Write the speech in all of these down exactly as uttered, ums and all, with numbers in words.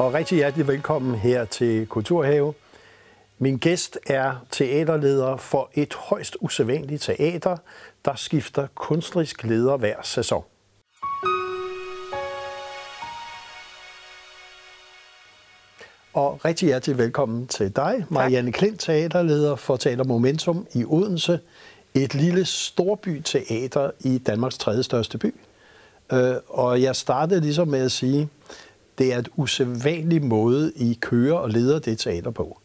Og rigtig hjertelig velkommen her til KulturHave. Min gæst er teaterleder for et højst usædvanligt teater, der skifter kunstnerisk leder hver sæson. Og rigtig hjertelig velkommen til dig, Marianne Klint, teaterleder for Teater Momentum i Odense. Et lille storbyteater i Danmarks tredje største by. Og jeg startede ligesom med at sige, det er et usædvanlig måde, I kører og leder det teater på.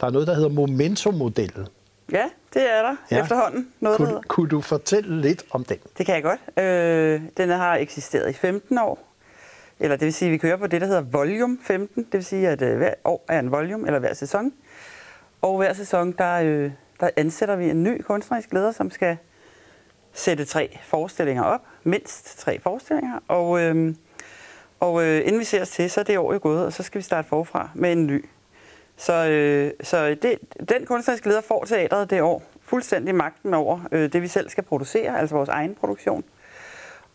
Der er noget, der hedder Momentum-modellen. Ja, det er der ja. efterhånden. Noget, kunne, der kunne du fortælle lidt om den? Det kan jeg godt. Øh, den har eksisteret i femten år. Eller det vil sige, at vi kører på det, der hedder volume femten. Det vil sige, at hver år er en volume, eller hver sæson. Og hver sæson, der, øh, der ansætter vi en ny kunstnerisk leder, som skal sætte tre forestillinger op. Mindst tre forestillinger. Og, øh, og øh, inden vi ser os til, så er det år jo gået, og så skal vi starte forfra med en ny. Så, øh, så det, den kunstneriske leder får teateret det år fuldstændig magten over øh, det, vi selv skal producere, altså vores egen produktion.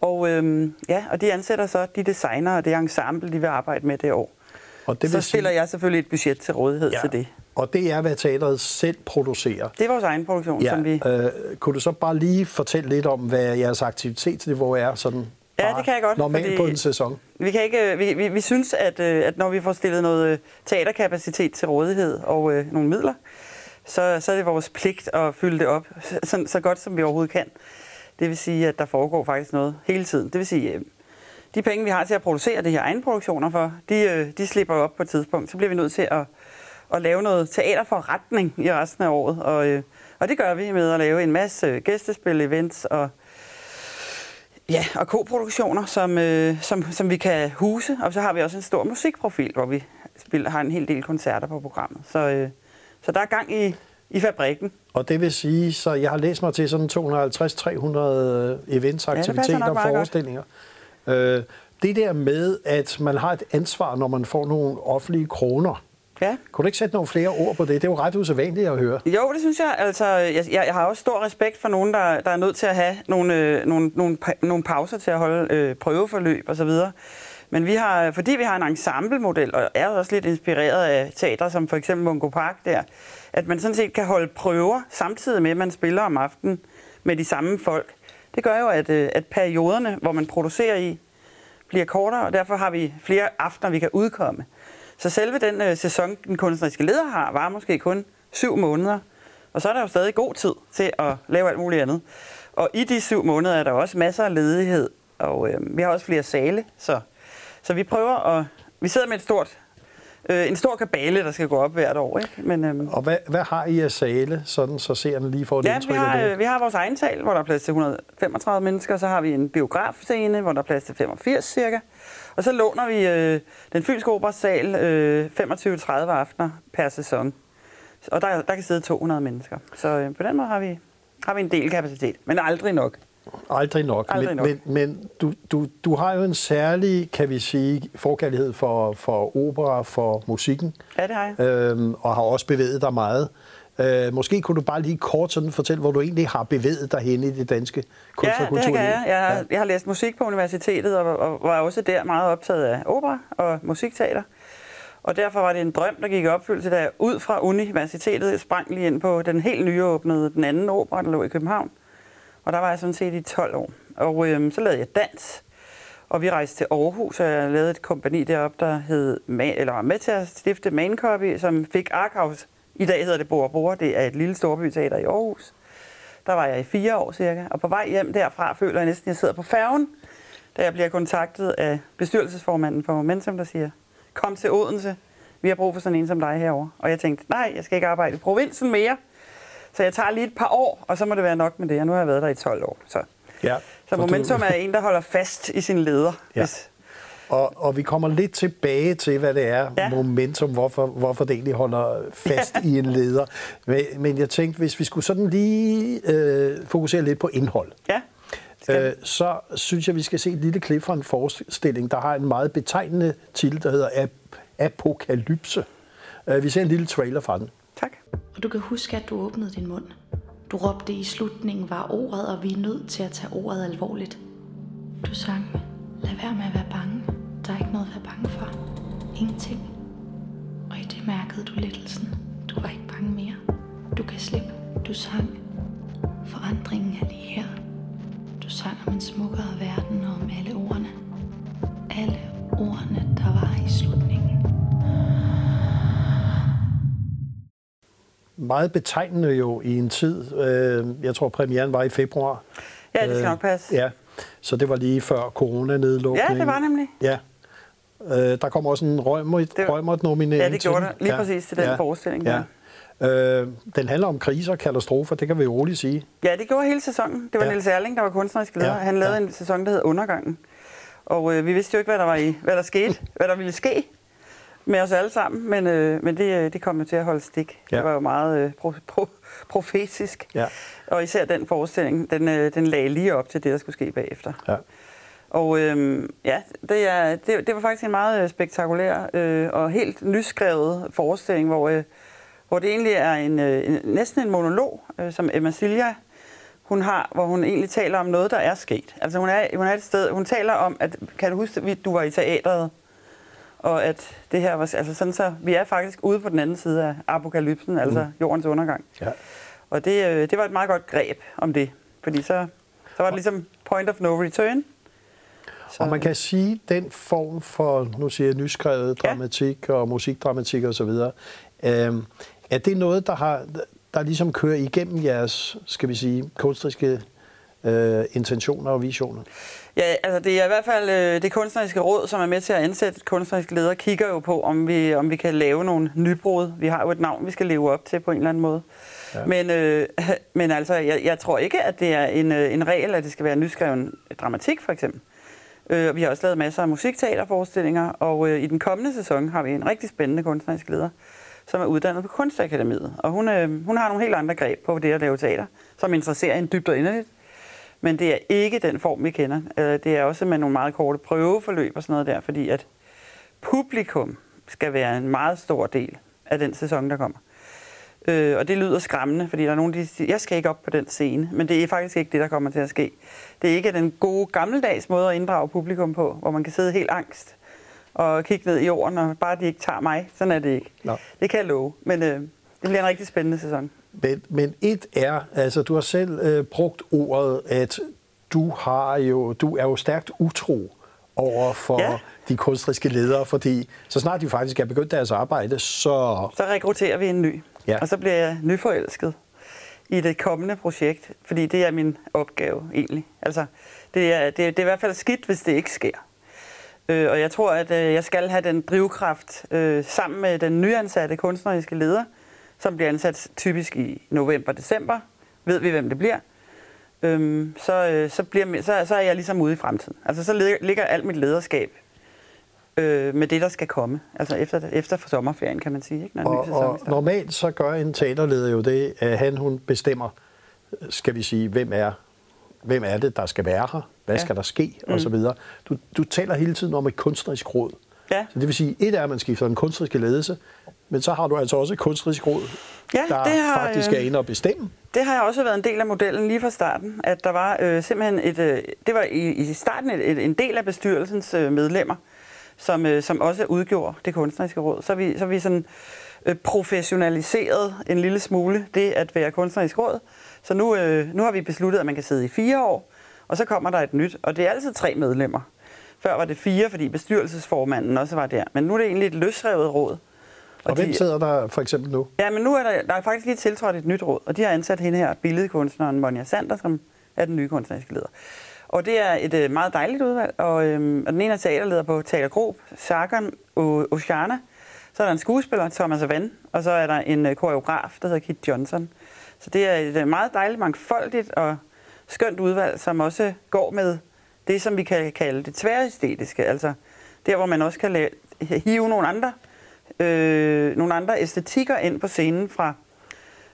Og, øh, ja, og de ansætter så de designer og det ensemble, de vil arbejde med det år. Og det så stiller sige... jeg selvfølgelig et budget til rådighed ja. til det. Og det er, hvad teateret selv producerer. Det er vores egen produktion, ja. som vi... Øh, kunne du så bare lige fortælle lidt om, hvad jeres aktivitetsniveau er sådan... Ja, det kan jeg godt. Normalt på en sæson. Vi kan ikke, vi, vi, vi synes, at, at når vi får stillet noget teaterkapacitet til rådighed og øh, nogle midler, så, så er det vores pligt at fylde det op så, så godt, som vi overhovedet kan. Det vil sige, at der foregår faktisk noget hele tiden. Det vil sige, at de penge, vi har til at producere det her egen produktioner for, de, de slipper op på et tidspunkt. Så bliver vi nødt til at, at lave noget teaterforretning i resten af året. Og, og det gør vi med at lave en masse gæstespil, events og... Ja, og koproduktioner, som, øh, som, som vi kan huse. Og så har vi også en stor musikprofil, hvor vi spiller, har en hel del koncerter på programmet. Så, øh, så der er gang i, i fabrikken. Og det vil sige, så jeg har læst mig til sådan to hundrede og halvtreds til tre hundrede events, aktiviteter og forestillinger. Øh, det der med, at man har et ansvar, når man får nogle offentlige kroner. Ja. Kunne du ikke sætte nogle flere ord på det? Det er jo ret usædvanligt at høre. Jo, det synes jeg. Altså, jeg, jeg har også stor respekt for nogen, der, der er nødt til at have nogle, øh, nogle, nogle, nogle pauser til at holde øh, prøveforløb osv. Men vi har, fordi vi har en ensemblemodel, og er også lidt inspireret af teater, som for eksempel Mungo Park der, at man sådan set kan holde prøver samtidig med, at man spiller om aftenen med de samme folk. Det gør jo, at, øh, at perioderne, hvor man producerer i, bliver kortere, og derfor har vi flere aftener, vi kan udkomme. Så selve den øh, sæson, den kunstneriske leder har, var måske kun syv måneder. Og så er der jo stadig god tid til at lave alt muligt andet. Og i de syv måneder er der også masser af ledighed, og øh, vi har også flere sale. Så, så vi prøver at... Vi sidder med et stort, øh, en stor kabale, der skal gå op hvert år. Ikke? Men, øh, og hvad, hvad har I af sale, sådan, så seerne lige får et ja, indtryk af det? Øh, vi har vores egen sal, hvor der er plads til et hundrede og femogtredive mennesker. Så har vi en biografscene, hvor der er plads til femogfirs cirka. Og så låner vi øh, den fynske operasal øh, femogtyve til tredive aftener per sæson. Og der, der kan sidde to hundrede mennesker. Så øh, på den måde har vi, har vi en del kapacitet, men aldrig nok. Aldrig nok. Aldrig men nok. men, men du, du, du har jo en særlig, kan vi sige, forkærlighed for, for opera, for musikken. Ja, det har jeg. Øhm, og har også bevæget dig meget. Øh, måske kunne du bare lige kort sådan fortælle, hvor du egentlig har bevæget dig hen i det danske kunst- og kulturliv. Ja, det kan jeg. Jeg har, ja. jeg har læst musik på universitetet, og, og var også der meget optaget af opera og musikteater. Og derfor var det en drøm, der gik i opfyldelse, da jeg ud fra universitetet sprang lige ind på den helt nyåbnede, den anden opera, der lå i København. Og der var jeg sådan set i tolv år. Og øhm, så lavede jeg dans, og vi rejste til Aarhus, og jeg lavede et kompagni deroppe, der hed, eller var med til at stifte Mancopy, som fik Arkhaus. I dag hedder det Bora Bora. Det er et lille storbyteater i Aarhus. Der var jeg i fire år cirka, og på vej hjem derfra føler jeg næsten, at jeg sidder på færgen, da jeg bliver kontaktet af bestyrelsesformanden for Momentum, der siger, kom til Odense, vi har brug for sådan en som dig herover. Og jeg tænkte, nej, jeg skal ikke arbejde i provinsen mere, så jeg tager lige et par år, og så må det være nok med det, og nu har jeg været der i tolv år. Så, ja, så Momentum du... er en, der holder fast i sin leder, ja. hvis... Og, og vi kommer lidt tilbage til, hvad det er, ja. Momentum, hvorfor, hvorfor det egentlig holder fast i en leder. Men jeg tænkte, hvis vi skulle sådan lige øh, fokusere lidt på indhold, ja. øh, så synes jeg, vi skal se et lille klip fra en forestilling, der har en meget betegnende titel, der hedder Ap- Apokalypse. Øh, vi ser en lille trailer fra den. Tak. Og du kan huske, at du åbnede din mund. Du råbte i slutningen var ordet, og vi er nødt til at tage ordet alvorligt. Du sang, lad være med at være bange. Der er ikke noget at være bange for. ingenting. Og i det mærkede du lettelsen. Du var ikke bange mere. Du gav slip. Du sang. Forandringen er lige her. Du sang om en smukkere verden og om alle ordene. Alle ordene, der var i slutningen. Meget betegnende jo i en tid. Jeg tror, premieren var i februar. Ja, det skal nok passe. Ja, så det var lige før coronanedlukningen. Ja, det var nemlig. Ja. Der kom også en Rømert-nominering. Ja, det gjorde der. Lige ja. Præcis til den ja. Forestilling. Ja. Øh, den handler om kriser og katastrofer, det kan vi roligt sige. Ja, det gjorde hele sæsonen. Det var ja. Niels Erling, der var kunstnerisk leder. Ja. Han lavede ja. En sæson, der hed Undergangen. Og øh, vi vidste jo ikke, hvad der, var i, hvad der skete, hvad der ville ske med os alle sammen. Men, øh, men det, det kom jo til at holde stik. Ja. Det var jo meget øh, pro, pro, profetisk. Ja. Og især den forestilling, den, øh, den lagde lige op til det, der skulle ske bagefter. Ja. Og øh, ja, det, er, det, det var faktisk en meget spektakulær øh, og helt nyskrevet forestilling, hvor... Øh, hvor det egentlig er en, en, næsten en monolog, øh, som Emma Silja hun har, hvor hun egentlig taler om noget, der er sket. Altså hun er, hun er et sted, hun taler om, at kan du huske, at du var i teateret, og at det her var, altså sådan så, vi er faktisk ude på den anden side af apokalypsen, altså mm. jordens undergang. Ja. Og det, øh, det var et meget godt greb om det, fordi så, så var det ligesom point of no return. Så. Og man kan sige, at den form for, nu siger jeg, nyskrevet dramatik ja. Og musikdramatik osv., øhm, er det noget, der, har, der ligesom kører igennem jeres, skal vi sige, kunstneriske øh, intentioner og visioner? Ja, altså det er i hvert fald øh, det kunstneriske råd, som er med til at ansætte kunstneriske ledere, kigger jo på, om vi, om vi kan lave nogle nybrud. Vi har jo et navn, vi skal leve op til på en eller anden måde. Ja. Men, øh, men altså, jeg, jeg tror ikke, at det er en, en regel, at det skal være nyskreven dramatik, for eksempel. Øh, vi har også lavet masser af musikteaterforestillinger, og øh, i den kommende sæson har vi en rigtig spændende kunstnerisk leder, som er uddannet på Kunstakademiet. Og hun, øh, hun har nogle helt andre greb på det at lave teater, som interesserer en dybt og inderligt. Men det er ikke den form, vi kender. Øh, det er også med nogle meget korte prøveforløb og sådan noget der, fordi at publikum skal være en meget stor del af den sæson, der kommer. Øh, og det lyder skræmmende, fordi der er nogen, der siger, jeg skal ikke op på den scene, men det er faktisk ikke det, der kommer til at ske. Det er ikke den gode gammeldags måde at inddrage publikum på, hvor man kan sidde helt angst og kigge ned i jorden, og bare de ikke tager mig. Sådan er det ikke. Nå. Det kan jeg love, men øh, det bliver en rigtig spændende sæson. Men, men et er, altså du har selv øh, brugt ordet, at du, har jo, du er jo stærkt utro over for ja. De kunstneriske ledere, fordi så snart de faktisk er begyndt deres arbejde, så... Så rekrutterer vi en ny, ja. Og så bliver jeg nyforelsket i det kommende projekt, fordi det er min opgave egentlig. Altså, det er, det, det er i hvert fald skidt, hvis det ikke sker. Øh, og jeg tror, at øh, jeg skal have den drivkraft øh, sammen med den nyansatte kunstneriske leder, som bliver ansat typisk i november-december. Ved vi, hvem det bliver? Øhm, så, øh, så, bliver så, så er jeg ligesom ude i fremtiden. Altså, så ligger, ligger alt mit lederskab øh, med det, der skal komme. Altså efter, efter for sommerferien, kan man sige. Ikke? Når og, og normalt så gør en teaterleder jo det, at han hun bestemmer, skal vi sige, hvem er Hvem er det, der skal være her? Hvad ja. Skal der ske? Mm. Og så videre. Du, du taler hele tiden om et kunstnerisk råd. Ja. Så det vil sige, et er, at man skifter en kunstnerisk ledelse, men så har du altså også et kunstnerisk råd, ja, der har, faktisk er inde og bestemme. Det har også været en del af modellen lige fra starten, at der var øh, simpelthen et, øh, det var i, i starten et, et, en del af bestyrelsens øh, medlemmer, som, øh, som også udgjorde det kunstneriske råd. Så vi, så vi sådan øh, professionaliserede en lille smule det at være kunstnerisk råd. Så nu, øh, nu har vi besluttet, at man kan sidde i fire år, og så kommer der et nyt. Og det er altid tre medlemmer. Før var det fire, fordi bestyrelsesformanden også var der. Men nu er det egentlig et løsrevet råd. Og, og hvem de, sidder der for eksempel nu? Ja, men nu er der, der er faktisk lige tiltrådt et nyt råd, og de har ansat hende her, billedkunstneren Monja Sander, som er den nye kunstneriske leder. Og det er et øh, meget dejligt udvalg, og, øh, og den ene er teaterleder på Teater Grob, Sargon og Oceana. Så er der en skuespiller, Thomas Van, og så er der en øh, koreograf, der hedder Kit Johnson. Så det er et meget dejligt, mangfoldigt og skønt udvalg, som også går med det, som vi kan kalde det tværæstetiske. Altså der, hvor man også kan lave, hive nogle andre, øh, nogle andre æstetikker ind på scenen fra,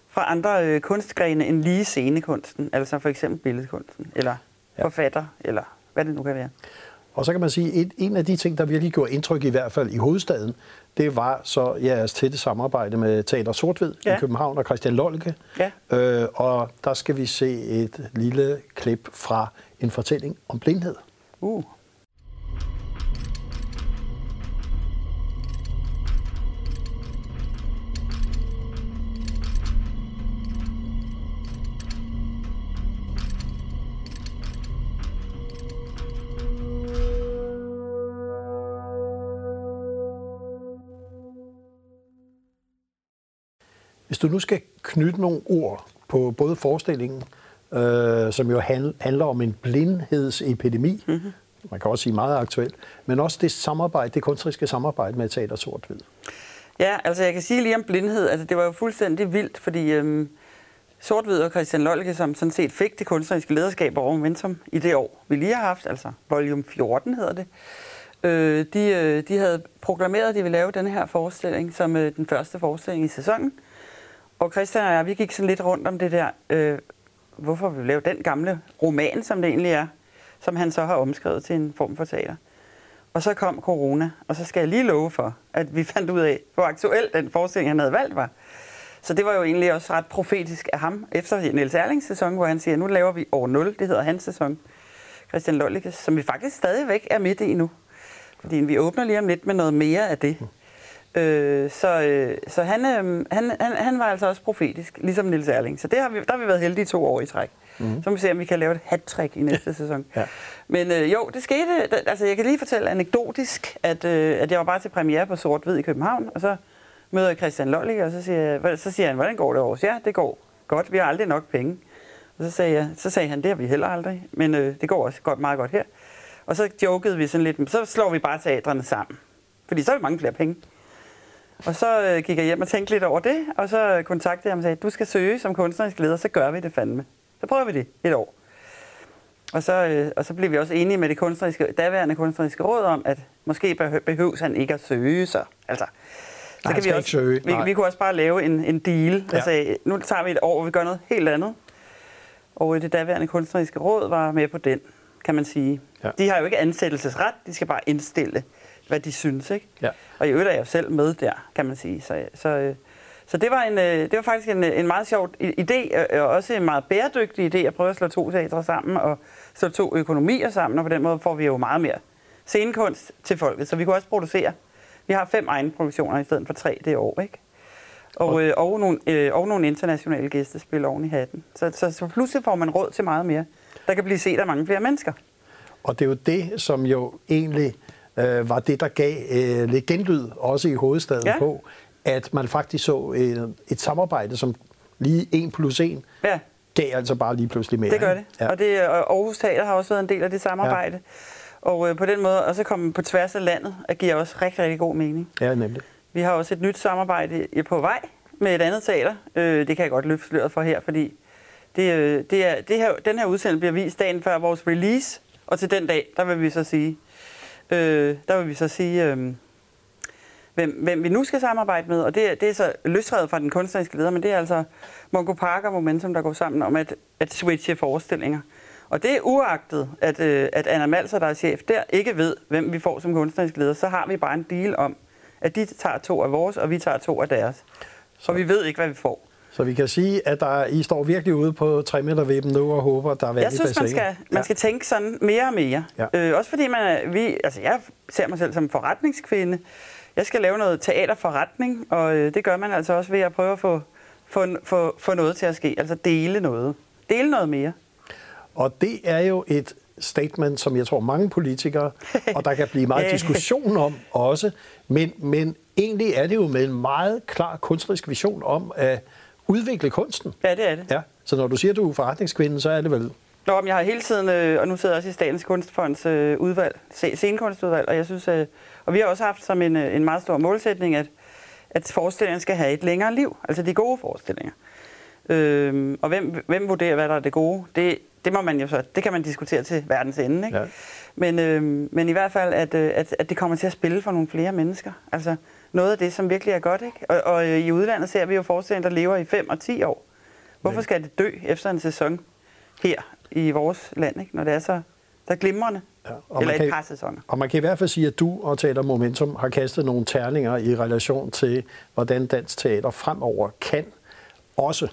fra andre øh, kunstgrene end lige scenekunsten. Altså for eksempel billedkunsten, eller ja. Forfatter, eller hvad det nu kan være. Og så kan man sige, at en af de ting, der virkelig gjorde indtryk i hvert fald i hovedstaden, det var så jeres tætte samarbejde med Teater Sort/Hvid ja. I København og Christian Lollike. Ja. Øh, og der skal vi se et lille klip fra en fortælling om blindhed. Uh. Hvis du nu skal knytte nogle ord på både forestillingen, øh, som jo handler om en blindhedsepidemi, mm-hmm. man kan også sige meget aktuelt, men også det samarbejde, det kunstneriske samarbejde med Teater Sort/Hvid. Ja, altså jeg kan sige lige om blindhed, altså det var jo fuldstændig vildt, fordi øhm, Sort/Hvid og Christian Lollike, som sådan set fik det kunstneriske lederskab over Momentum i det år, vi lige har haft, altså volume fjorten hedder det, øh, de, øh, de havde proklameret, at de ville lave den her forestilling som øh, den første forestilling i sæsonen. Og Christian og jeg, vi gik sådan lidt rundt om det der, øh, hvorfor vi lavede den gamle roman, som det egentlig er, som han så har omskrevet til en form for teater. Og så kom corona, og så skal jeg lige love for, at vi fandt ud af, hvor aktuel den forestilling, han havde valgt, var. Så det var jo egentlig også ret profetisk af ham, efter Niels Erlings sæson, hvor han siger, nu laver vi år nul, det hedder hans sæson, Christian Lollikes, som vi faktisk stadigvæk er midt i nu. Fordi vi åbner lige om lidt med noget mere af det. Øh, så øh, så han, øh, han, han, han var altså også profetisk, ligesom Niels Erling. Så det har vi, der har vi været heldige to år i træk. Mm-hmm. Så må vi se, om vi kan lave et hat-trick i næste sæson. Ja. Men øh, jo, det skete. Da, altså, jeg kan lige fortælle anekdotisk, at, øh, at jeg var bare til premiere på Sort/Hvid i København, og så møder jeg Christian Lollike, og så siger, så siger han, hvordan går det Aarhus? Ja, det går godt. Vi har aldrig nok penge. Og så sagde, jeg, så sagde han, det har vi heller aldrig, men øh, det går også godt, meget godt her. Og så jokede vi sådan lidt, så slår vi bare teatrene sammen, fordi så er vi mange flere penge. Og så øh, gik jeg hjem og tænkte lidt over det, og så kontaktede jeg ham og sagde, du skal søge som kunstnerisk leder, så gør vi det fandme. Så prøver vi det et år. Og så, øh, og så blev vi også enige med det kunstneriske, daværende kunstneriske råd om, at måske behøves han ikke at søge sig. Altså, så nej, kan vi, også, vi, vi kunne også bare lave en, en deal, der ja. sagde, nu tager vi et år, og vi gør noget helt andet. Og det daværende kunstneriske råd var med på den, kan man sige. Ja. De har jo ikke ansættelsesret, de skal bare indstille, hvad de synes, ikke? Ja. Og i øvrigt er jeg selv med der, kan man sige. Så, så, øh, så det, var en, øh, det var faktisk en, en meget sjov idé, og også en meget bæredygtig idé at prøve at slå to teatre sammen, og slå to økonomier sammen, og på den måde får vi jo meget mere scenekunst til folket. Så vi kunne også producere. Vi har fem egne produktioner i stedet for tre det år, ikke? Og, øh, og, nogle, øh, og nogle internationale gæstespil oven i hatten. Så, så, så pludselig får man råd til meget mere. Der kan blive set af mange flere mennesker. Og det er jo det, som jo egentlig var det, der gav øh, legendlyd også i hovedstaden ja. på, at man faktisk så et, et samarbejde, som lige en plus en ja. gav altså bare lige pludselig mere. Det gør det. Ja. Og det, Aarhus Teater har også været en del af det samarbejde. Ja. Og øh, på den måde også komme på tværs af landet, at giver også rigtig, rigtig god mening. Ja, nemlig. Vi har også et nyt samarbejde på vej med et andet teater. Øh, det kan jeg godt løfte sløret for her, fordi det, øh, det er, det her, den her udsendelse bliver vist dagen før vores release, og til den dag, der vil vi så sige, Øh, der vil vi så sige, øh, hvem, hvem vi nu skal samarbejde med, og det, det er så løsredet fra den kunstneriske leder, men det er altså Mungo Park og Momentum, der går sammen om at, at switche forestillinger. Og det er uagtet, at, øh, at Anna Malser, der er chef der, ikke ved, hvem vi får som kunstnerisk leder, så har vi bare en deal om, at de tager to af vores, og vi tager to af deres. Så og vi ved ikke, hvad vi får. Så vi kan sige, at der, I står virkelig ude på tre meter-vippen nu og håber, at der er vand i bassinet. Jeg synes, man skal, man skal tænke sådan mere og mere. Ja. Øh, også fordi man, vi, altså jeg ser mig selv som forretningskvinde. Jeg skal lave noget teaterforretning, og øh, det gør man altså også ved at prøve at få, få, få, få noget til at ske. Altså dele noget. Dele noget mere. Og det er jo et statement, som jeg tror mange politikere, og der kan blive meget diskussion om også, men, men egentlig er det jo med en meget klar kunstnerisk vision om, at udvikle kunsten. Ja, det er det. Ja. Så når du siger, at du er forretningskvinde, så er det vel... Nå, men jeg har hele tiden, øh, og nu sidder jeg også i Statens Kunstfonds øh, udvalg, scenekunstudvalg, og jeg synes, øh, og vi har også haft som en, en meget stor målsætning, at, at forestillingerne skal have et længere liv. Altså de gode forestillinger. Øh, og hvem, hvem vurderer, hvad der er det gode? Det, det må man jo så, det kan man diskutere til verdens ende, ikke? Ja. Men, øh, men i hvert fald, at, at, at det kommer til at spille for nogle flere mennesker. Altså... Noget af det, som virkelig er godt, ikke? Og, og i udlandet ser vi jo forestillinger, der lever i fem og ti år. Hvorfor skal det dø efter en sæson her i vores land, ikke? Når det er så der er glimrende? Ja, eller et kan, par sæsoner. Og man kan i hvert fald sige, at du og Teater Momentum har kastet nogle terninger i relation til, hvordan dansk teater fremover kan også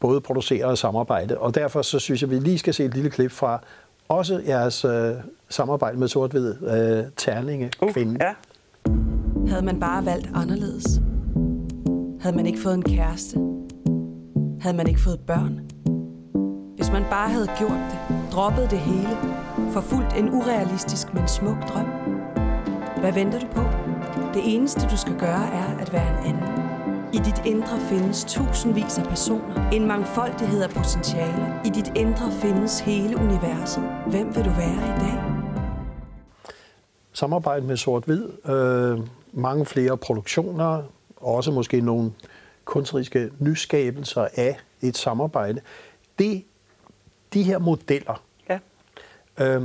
både producere og samarbejde. Og derfor så synes jeg, vi lige skal se et lille klip fra også jeres øh, samarbejde med Sort/Hvid øh, Terninge-kvinden. Uh, ja. Havde man bare valgt anderledes? Havde man ikke fået en kæreste? Havde man ikke fået børn? Hvis man bare havde gjort det, droppet det hele, forfulgt en urealistisk, men smuk drøm. Hvad venter du på? Det eneste, du skal gøre, er at være en anden. I dit indre findes tusindvis af personer. En mangfoldighed af potentiale. I dit indre findes hele universet. Hvem vil du være i dag? Samarbejde med Sort/Hvid. Øh, mange flere produktioner. Også måske nogle kunstneriske nyskabelser af et samarbejde. Det, de her modeller, ja. øh,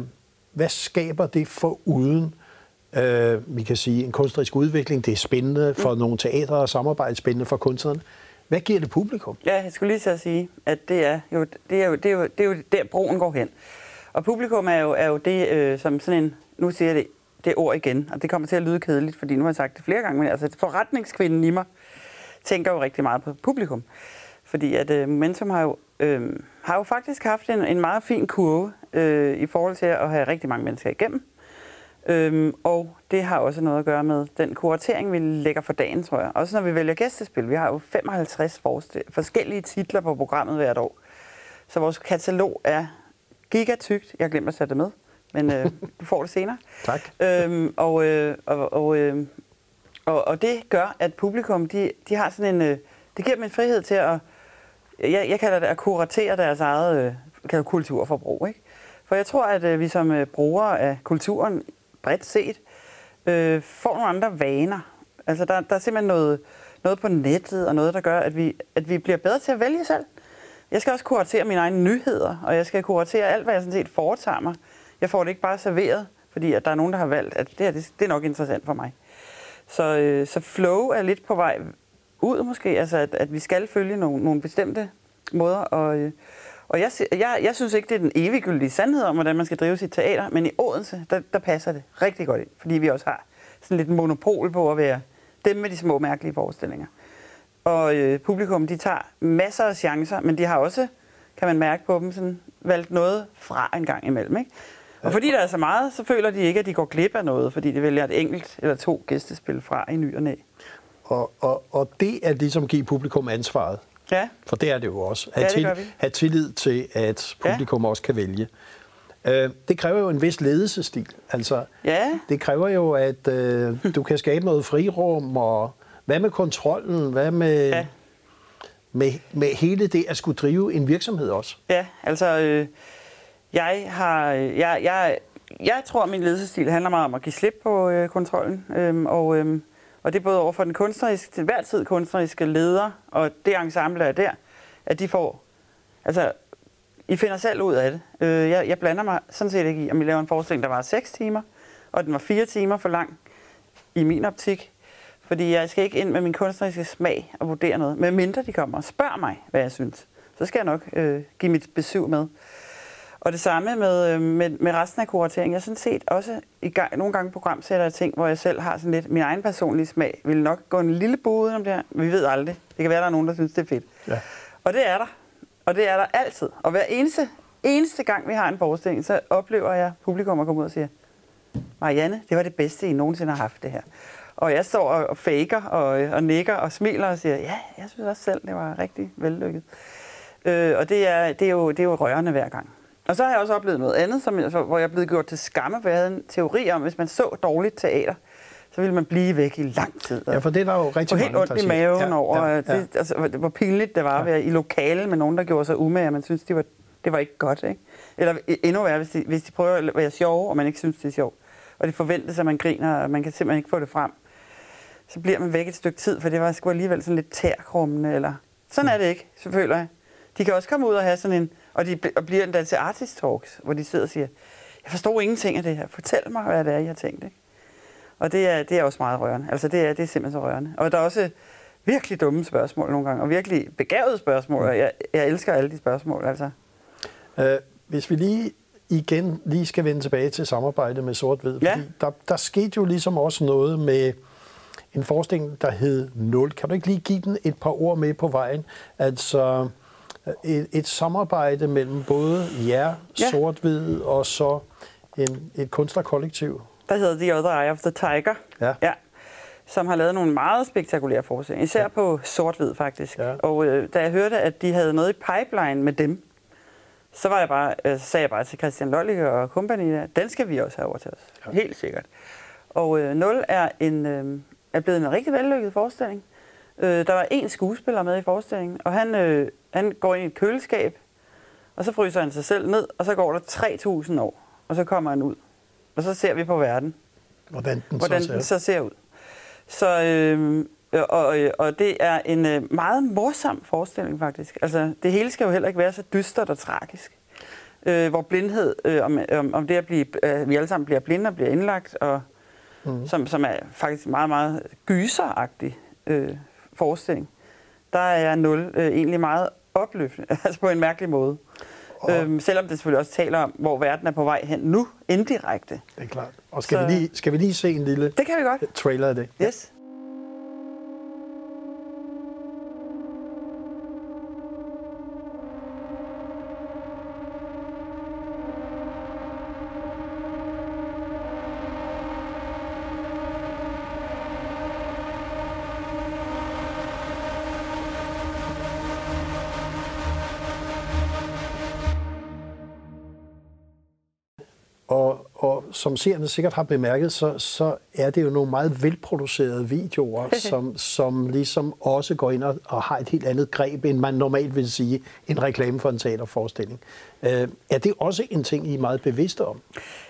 hvad skaber det for uden? Uh, vi kan sige, en kunstnerisk udvikling, det er spændende for mm. nogle teatre og samarbejde, spændende for kunstnerne. Hvad giver det publikum? Ja, jeg skulle lige så sige, at det er jo, det er jo, det er jo, det er jo der, broen går hen. Og publikum er jo, er jo det, øh, som sådan en, nu siger jeg det, det ord igen, og det kommer til at lyde kedeligt, fordi nu har jeg sagt det flere gange, men altså forretningskvinden i mig tænker jo rigtig meget på publikum. Fordi at øh, Momentum har jo, øh, har jo faktisk haft en, en meget fin kurve øh, i forhold til at have rigtig mange mennesker igennem. Øhm, og det har også noget at gøre med den kuratering, vi lægger for dagen, tror jeg. Også når vi vælger gæstespil. Vi har jo femoghalvtreds forskellige titler på programmet hvert år. Så vores katalog er gigatykt. Jeg glemmer at sætte det med, men øh, du får det senere. Tak. Øhm, og, øh, og, og, øh, og, og det gør, at publikum, de, de har sådan en... Øh, det giver dem en frihed til at... Jeg, jeg kalder det at kuratere deres eget øh, kalder kulturforbrug, ikke? For jeg tror, at øh, vi som øh, brugere af kulturen... bredt set, øh, får nogle andre vaner. Altså, der, der er simpelthen noget, noget på nettet, og noget, der gør, at vi, at vi bliver bedre til at vælge selv. Jeg skal også kuratere mine egne nyheder, og jeg skal kuratere alt, hvad jeg sådan set foretager mig. Jeg får det ikke bare serveret, fordi at der er nogen, der har valgt, at det her, det, det er nok interessant for mig. Så, øh, så flow er lidt på vej ud, måske. Altså, at, at vi skal følge nogle, nogle bestemte måder. Og, øh, og jeg, jeg, jeg synes ikke, det er den eviggyldige sandhed om, hvordan man skal drive sit teater, men i Odense, der, der passer det rigtig godt ind, fordi vi også har sådan lidt monopol på at være dem med de små mærkelige forestillinger. Og øh, publikum, de tager masser af chancer, men de har også, kan man mærke på dem, sådan, valgt noget fra en gang imellem, ikke? Og fordi der er så meget, så føler de ikke, at de går glip af noget, fordi de vælger et enkelt eller to gæstespil fra i ny og næ. Og, og, og det er det, som giver publikum ansvaret. Ja. For det er det jo også. At ja, til, have tillid til, at publikum ja. Også kan vælge. Øh, det kræver jo en vis ledelsesstil. Altså, ja. Det kræver jo, at øh, du kan skabe noget frirum, og hvad med kontrollen, hvad med, ja. med, med hele det at skulle drive en virksomhed også? Ja, altså, øh, jeg har... Jeg, jeg, jeg tror, at min ledelsesstil handler meget om at give slip på øh, kontrollen, øh, og... Øh, Og det er både over for den kunstneriske, til hver tid kunstneriske leder, og det ensemble er der, at de får, altså, I finder selv ud af det. Jeg, jeg blander mig sådan set ikke i, om I laver en forestilling, der var seks timer, og den var fire timer for lang, i min optik. Fordi jeg skal ikke ind med min kunstneriske smag og vurdere noget, medmindre de kommer og spørger mig, hvad jeg synes. Så skal jeg nok øh, give mit besøg med. Og det samme med, med, med resten af kurateringen. Jeg sådan set også i gang, nogle gange programsætter jeg ting, hvor jeg selv har sådan lidt min egen personlige smag. Vil nok gå en lille bud om det her. Vi ved aldrig. Det kan være, der er nogen, der synes, det er fedt. Ja. Og det er der. Og det er der altid. Og hver eneste, eneste gang, vi har en forestilling, så oplever jeg publikum at komme ud og siger, Marianne, det var det bedste, I nogensinde har haft det her. Og jeg står og, og faker og, og nikker og smiler og siger, ja, jeg synes også selv, det var rigtig vellykket. Øh, og det er, det, er jo, det er jo rørende hver gang. Og så har jeg også oplevet noget andet, som jeg, hvor jeg er blevet gjort til skamme, for jeg havde en teori om, at hvis man så dårligt teater, så ville man blive væk i lang tid. Ja, for det var jo rigtig mange, der helt ondt i maven ja, over, ja, ja. Det, altså, hvor pinligt det var at være i lokale med nogen, der gjorde sig umage, og man synes, det var, det var ikke godt. Ikke? Eller endnu værre, hvis de, hvis de prøver at være sjove, og man ikke synes, det er sjovt. Og det forventes, at man griner, og man kan simpelthen ikke få det frem. Så bliver man væk et stykke tid, for det var sgu alligevel sådan lidt tærkrummende. Eller... Sådan er det ikke, selvfølgelig. De kan også komme ud og have sådan en... Og de og bliver endda til artist talks, hvor de sidder og siger, jeg forstår ingenting af det her, fortæl mig, hvad det er, jeg har tænkt. Ikke? Og det er, det er også meget rørende. Altså, det er, det er simpelthen så rørende. Og der er også virkelig dumme spørgsmål nogle gange, og virkelig begavede spørgsmål, og jeg, jeg elsker alle de spørgsmål. Altså. Uh, hvis vi lige igen lige skal vende tilbage til samarbejdet med Sort/Hvid, ja. Fordi der, der skete jo ligesom også noget med en forestilling, der hed nul. Kan du ikke lige give den et par ord med på vejen? Altså... Et, et samarbejde mellem både jer, ja. Sort/Hvid og så en, et kunstnerkollektiv. Der hedder The Other Eye of the Tiger, ja. Ja, som har lavet nogle meget spektakulære forestillinger, især ja. På Sort/Hvid faktisk. Ja. Og øh, da jeg hørte, at de havde noget i pipeline med dem, så var jeg bare, øh, sagde jeg bare til Christian Lollike og kompagniet, den skal vi også have over til os, ja. Helt sikkert. Og øh, nul er, en, øh, er blevet en rigtig vellykket forestilling. Øh, der var én skuespiller med i forestillingen, og han, øh, han går ind i et køleskab, og så fryser han sig selv ned, og så går der tre tusind år, og så kommer han ud. Og så ser vi på verden, hvordan den, hvordan så, den ser. så ser ud. Så, øh, og, og det er en meget morsom forestilling, faktisk. Altså, det hele skal jo heller ikke være så dystert og tragisk. Øh, hvor blindhed, øh, om, om det at blive, øh, vi alle sammen bliver blinde og bliver indlagt, og, mm. som, som er faktisk meget, meget gyseragtig øh, forestilling. Der er nul øh, egentlig meget opløftende, altså på en mærkelig måde. Øhm, selvom det selvfølgelig også taler om, hvor verden er på vej hen nu, indirekte. Det er klart. Og skal, så... vi, lige, skal vi lige se en lille det kan vi godt. trailer af det? Yes. Som seerne sikkert har bemærket, så, så er det jo nogle meget velproducerede videoer, som, som ligesom også går ind og, og har et helt andet greb, end man normalt vil sige, en reklame for en teaterforestilling. Øh, er det også en ting, I er meget bevidste om?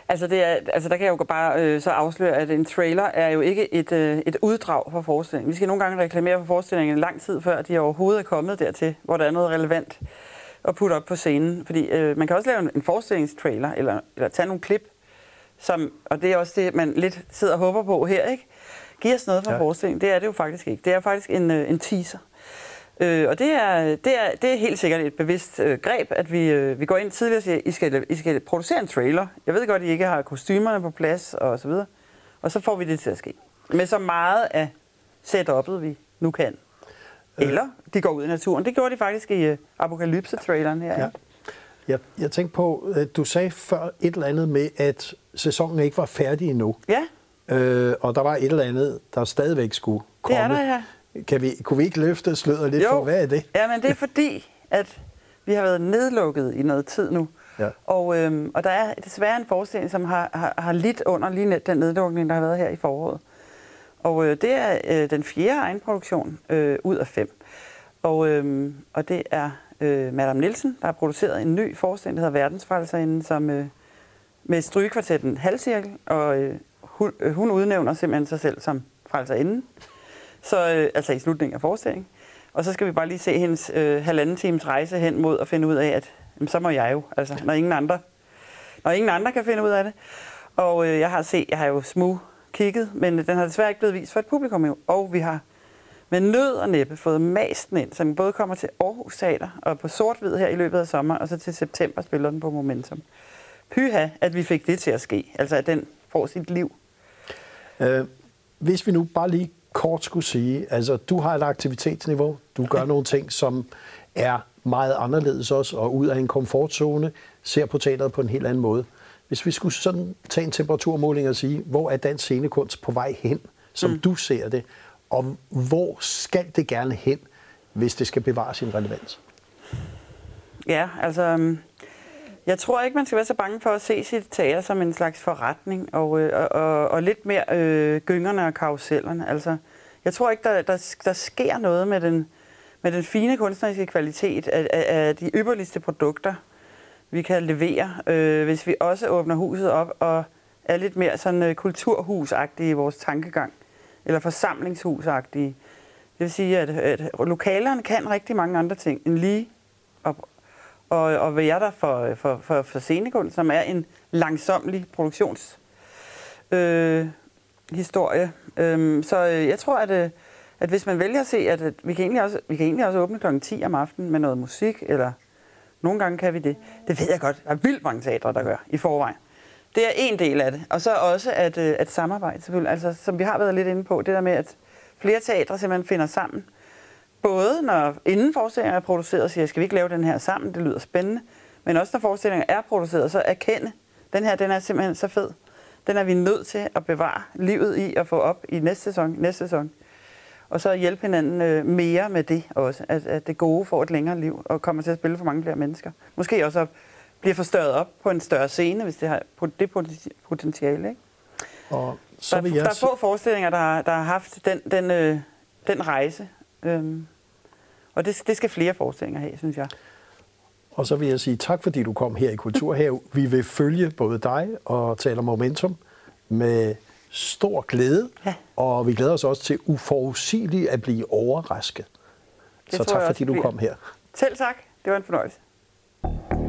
Altså, det er, altså der kan jeg jo bare øh, så afsløre, at en trailer er jo ikke et, øh, et uddrag for forestillingen. Vi skal nogle gange reklamere for forestillingen lang tid før, de overhovedet er kommet dertil, hvor der er noget relevant at putte op på scenen. Fordi øh, man kan også lave en, en forestillingstrailer, eller, eller tage nogle klip, som, og det er også det, man lidt sidder og håber på her, ikke? Giver os noget fra ja. forestillingen. Det er det jo faktisk ikke. Det er faktisk en, en teaser. Øh, og det er, det, er, det er helt sikkert et bevidst øh, greb, at vi, øh, vi går ind tidligere og siger, I skal, I skal producere en trailer. Jeg ved godt, I ikke har kostymerne på plads og så videre. Og så får vi det til at ske. Med så meget af setup'et, vi nu kan. Eller de går ud i naturen. Det gjorde de faktisk i øh, Apokalypse-traileren her. Ja. Jeg, jeg tænkte på, at du sagde før et eller andet med, at sæsonen ikke var færdig endnu. Ja. Øh, og der var et eller andet, der stadigvæk skulle komme. Det er der, ja. Kan vi, kunne vi ikke løfte sløret lidt jo. for, hvad er det? Ja, men det er fordi, at vi har været nedlukket i noget tid nu. Ja. Og, øhm, og der er desværre en forestilling, som har, har, har lidt under lige net den nedlukning, der har været her i foråret. Og øh, det er øh, den fjerde egenproduktion øh, ud af fem. Og, øh, og det er øh, Madame Nielsen, der har produceret en ny forestilling, der hedder Verdensfrelserinde, som... Øh, med strygekvartetten Halvcirkel, og øh, hun, øh, hun udnævner simpelthen sig selv som frelserinden, så øh, altså i slutningen af forestillingen. Og så skal vi bare lige se hendes øh, halvanden times rejse hen mod at finde ud af, at jamen, så må jeg jo, altså når ingen andre, når ingen andre kan finde ud af det. Og øh, jeg har set, jeg har jo smug kigget, men den har desværre ikke blevet vist for et publikum jo. Og vi har med nød og næppe fået masten ind, som både kommer til Aarhus Teater og på Sort/Hvid her i løbet af sommer, og så til september spiller den på Momentum. Pyha, at vi fik det til at ske, altså at den får sit liv. Øh, hvis vi nu bare lige kort skulle sige, altså du har et aktivitetsniveau, du gør nogle ting, som er meget anderledes også, og ud af en komfortzone, ser på teateret på en helt anden måde. Hvis vi skulle sådan tage en temperaturmåling og sige, hvor er dansk scenekunst på vej hen, som mm. du ser det, og hvor skal det gerne hen, hvis det skal bevare sin relevans? Ja, altså... Jeg tror ikke, man skal være så bange for at se sit teater som en slags forretning, og, øh, og, og lidt mere øh, gyngerne og karusellerne. Altså, jeg tror ikke, der, der, der sker noget med den, med den fine kunstneriske kvalitet af, af, af de ypperligste produkter, vi kan levere, øh, hvis vi også åbner huset op og er lidt mere sådan, øh, kulturhusagtige i vores tankegang, eller forsamlingshusagtige. Det vil sige, at, at lokalerne kan rigtig mange andre ting end lige op. Og, og hvad jeg der for, for, for, for scenekunst, som er en langsomlig produktionshistorie. Øh, øh, så jeg tror, at, at hvis man vælger at se, at, at vi, kan egentlig også, vi kan egentlig også åbne klokken ti om aftenen med noget musik, eller nogle gange kan vi det. Det ved jeg godt. Der er vildt mange teatre, der gør i forvejen. Det er en del af det. Og så også at, at samarbejde, selvfølgelig. Altså, som vi har været lidt inde på, det der med, at flere teatre simpelthen finder sammen. Både når inden forestillingen er produceret og siger, skal vi ikke lave den her sammen, det lyder spændende, men også når forestillingen er produceret, så erkende, den her den er simpelthen så fed. Den er vi nødt til at bevare livet i og få op i næste sæson, næste sæson. Og så hjælpe hinanden mere med det også, at, at det gode får et længere liv og kommer til at spille for mange flere mennesker. Måske også bliver forstørret op på en større scene, hvis det har det potentiale. Ikke? Og så vil jeg... der, der er få forestillinger, der, der har haft den, den, den rejse. Øhm, og det, det skal flere forestillinger have, synes jeg. Og så vil jeg sige tak, fordi du kom her i KulturHave. Vi vil følge både dig og Teater Momentum med stor glæde, ja. Og vi glæder os også til uforudsigeligt at blive overrasket. Det så tak, fordi du kom her. Selv tak. Det var en fornøjelse.